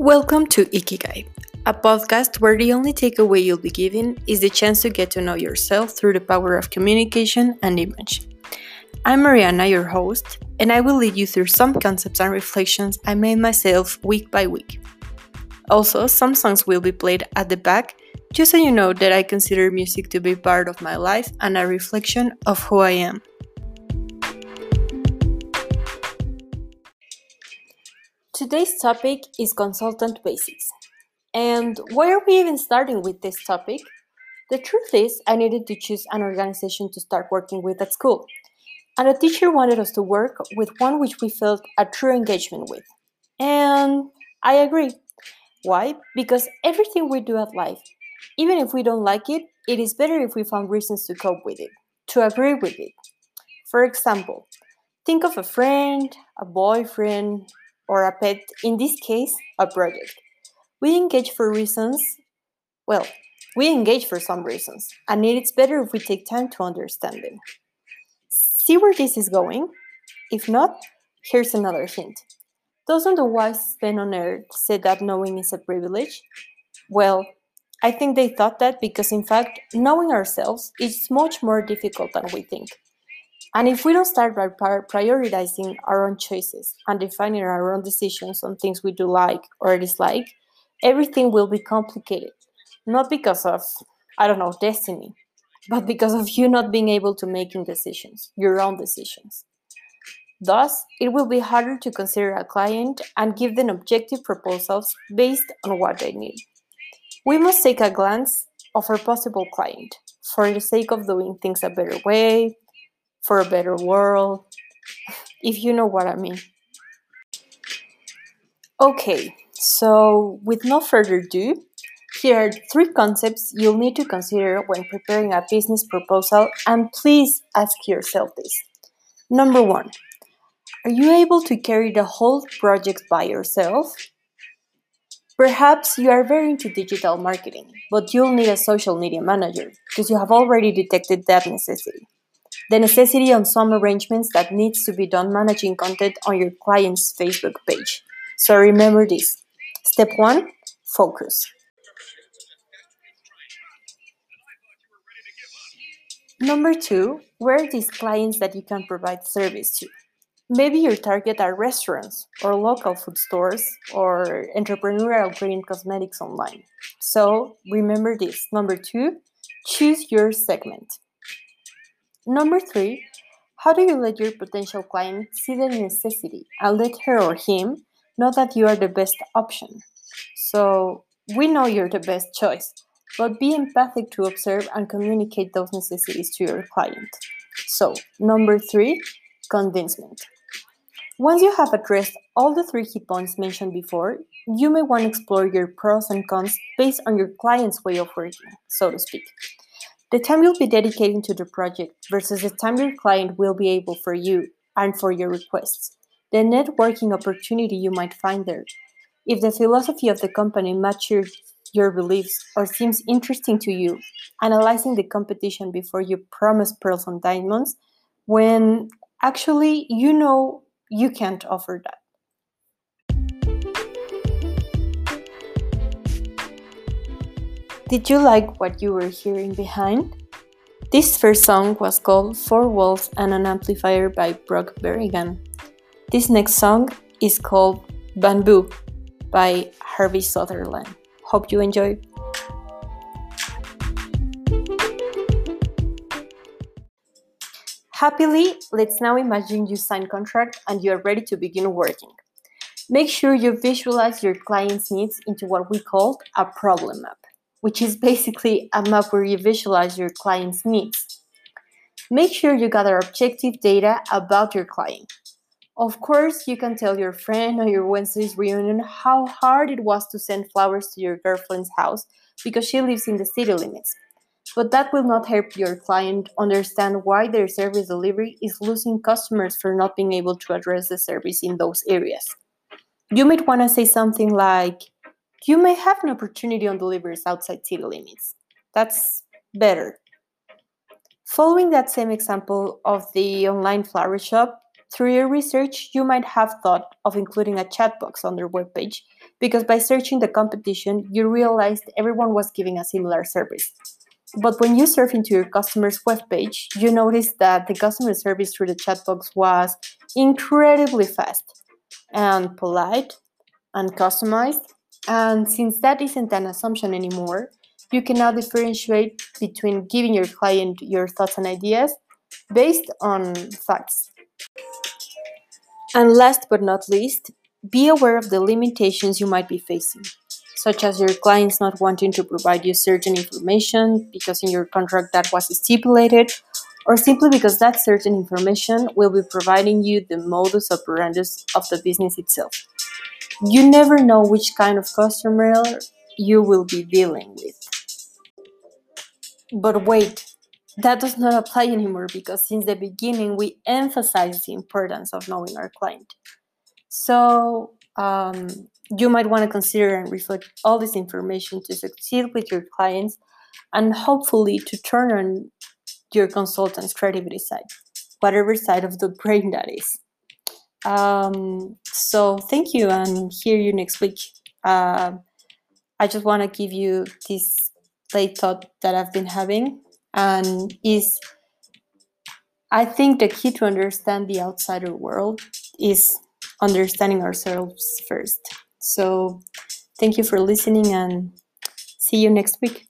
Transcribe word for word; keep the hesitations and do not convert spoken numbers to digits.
Welcome to Ikigai, a podcast where the only takeaway you'll be given is the chance to get to know yourself through the power of communication and image. I'm Mariana, your host, and I will lead you through some concepts and reflections I made myself week by week. Also, some songs will be played at the back, just so you know that I consider music to be part of my life and a reflection of who I am. Today's topic is consultant basics. And why are we even starting with this topic? The truth is, I needed to choose an organization to start working with at school, and a teacher wanted us to work with one which we felt a true engagement with. And I agree. Why? Because everything we do at life, even if we don't like it, it is better if we found reasons to cope with it, to agree with it. For example, think of a friend, a boyfriend, or a pet, in this case, a project. We engage for reasons, well, we engage for some reasons, and it's better if we take time to understand them. See where this is going? If not, here's another hint. Doesn't the wise men on earth say that knowing is a privilege? Well, I think they thought that because, in fact, knowing ourselves is much more difficult than we think. And if we don't start by prioritizing our own choices and defining our own decisions on things we do like or dislike, everything will be complicated. Not because of, I don't know, destiny, but because of you not being able to make decisions, your own decisions. Thus, it will be harder to consider a client and give them objective proposals based on what they need. We must take a glance of our possible client for the sake of doing things a better way, for a better world, if you know what I mean. Okay, so with no further ado, here are three concepts you'll need to consider when preparing a business proposal, and please ask yourself this. Number one, are you able to carry the whole project by yourself? Perhaps you are very into digital marketing, but you'll need a social media manager because you have already detected that necessity. The necessity on some arrangements that needs to be done managing content on your client's Facebook page. So remember this. Step one, focus. Number two, where are these clients that you can provide service to? Maybe your target are restaurants or local food stores or entrepreneurial green cosmetics online. So remember this. Number two, choose your segment. Number three, how do you let your potential client see the necessity and let her or him know that you are the best option? So we know you're the best choice, but be empathic to observe and communicate those necessities to your client. So number three, convincement. Once you have addressed all the three key points mentioned before, you may want to explore your pros and cons based on your client's way of working, so to speak. The time you'll be dedicating to the project versus the time your client will be able for you and for your requests. The networking opportunity you might find there. If the philosophy of the company matches your beliefs or seems interesting to you, analyzing the competition before you promise pearls and diamonds, when actually you know you can't offer that. Did you like what you were hearing behind? This first song was called Four Walls and an Amplifier by Brock Berrigan. This next song is called Bamboo by Harvey Sutherland. Hope you enjoy. Happily, let's now imagine you sign contract and you are ready to begin working. Make sure you visualize your client's needs into what we call a problem map, which is basically a map where you visualize your client's needs. Make sure you gather objective data about your client. Of course, you can tell your friend on your Wednesday's reunion how hard it was to send flowers to your girlfriend's house because she lives in the city limits. But that will not help your client understand why their service delivery is losing customers for not being able to address the service in those areas. You might want to say something like, "You may have an opportunity on deliveries outside city limits." That's better. Following that same example of the online flower shop, through your research, you might have thought of including a chat box on their webpage because by searching the competition, you realized everyone was giving a similar service. But when you surf into your customer's webpage, you notice that the customer service through the chat box was incredibly fast and polite and customized. And since that isn't an assumption anymore, you can now differentiate between giving your client your thoughts and ideas based on facts. And last but not least, be aware of the limitations you might be facing, such as your clients not wanting to provide you certain information because in your contract that was stipulated, or simply because that certain information will be providing you the modus operandi of the business itself. You never know which kind of customer you will be dealing with. But wait, that does not apply anymore, because since the beginning we emphasize the importance of knowing our client. So um, you might want to consider and reflect all this information to succeed with your clients and hopefully to turn on your consultant's creativity side, whatever side of the brain that is. Um, so thank you, and hear you next week. Uh, I just want to give you this late thought that I've been having, and is I think the key to understand the outsider world is understanding ourselves first. So thank you for listening, and see you next week.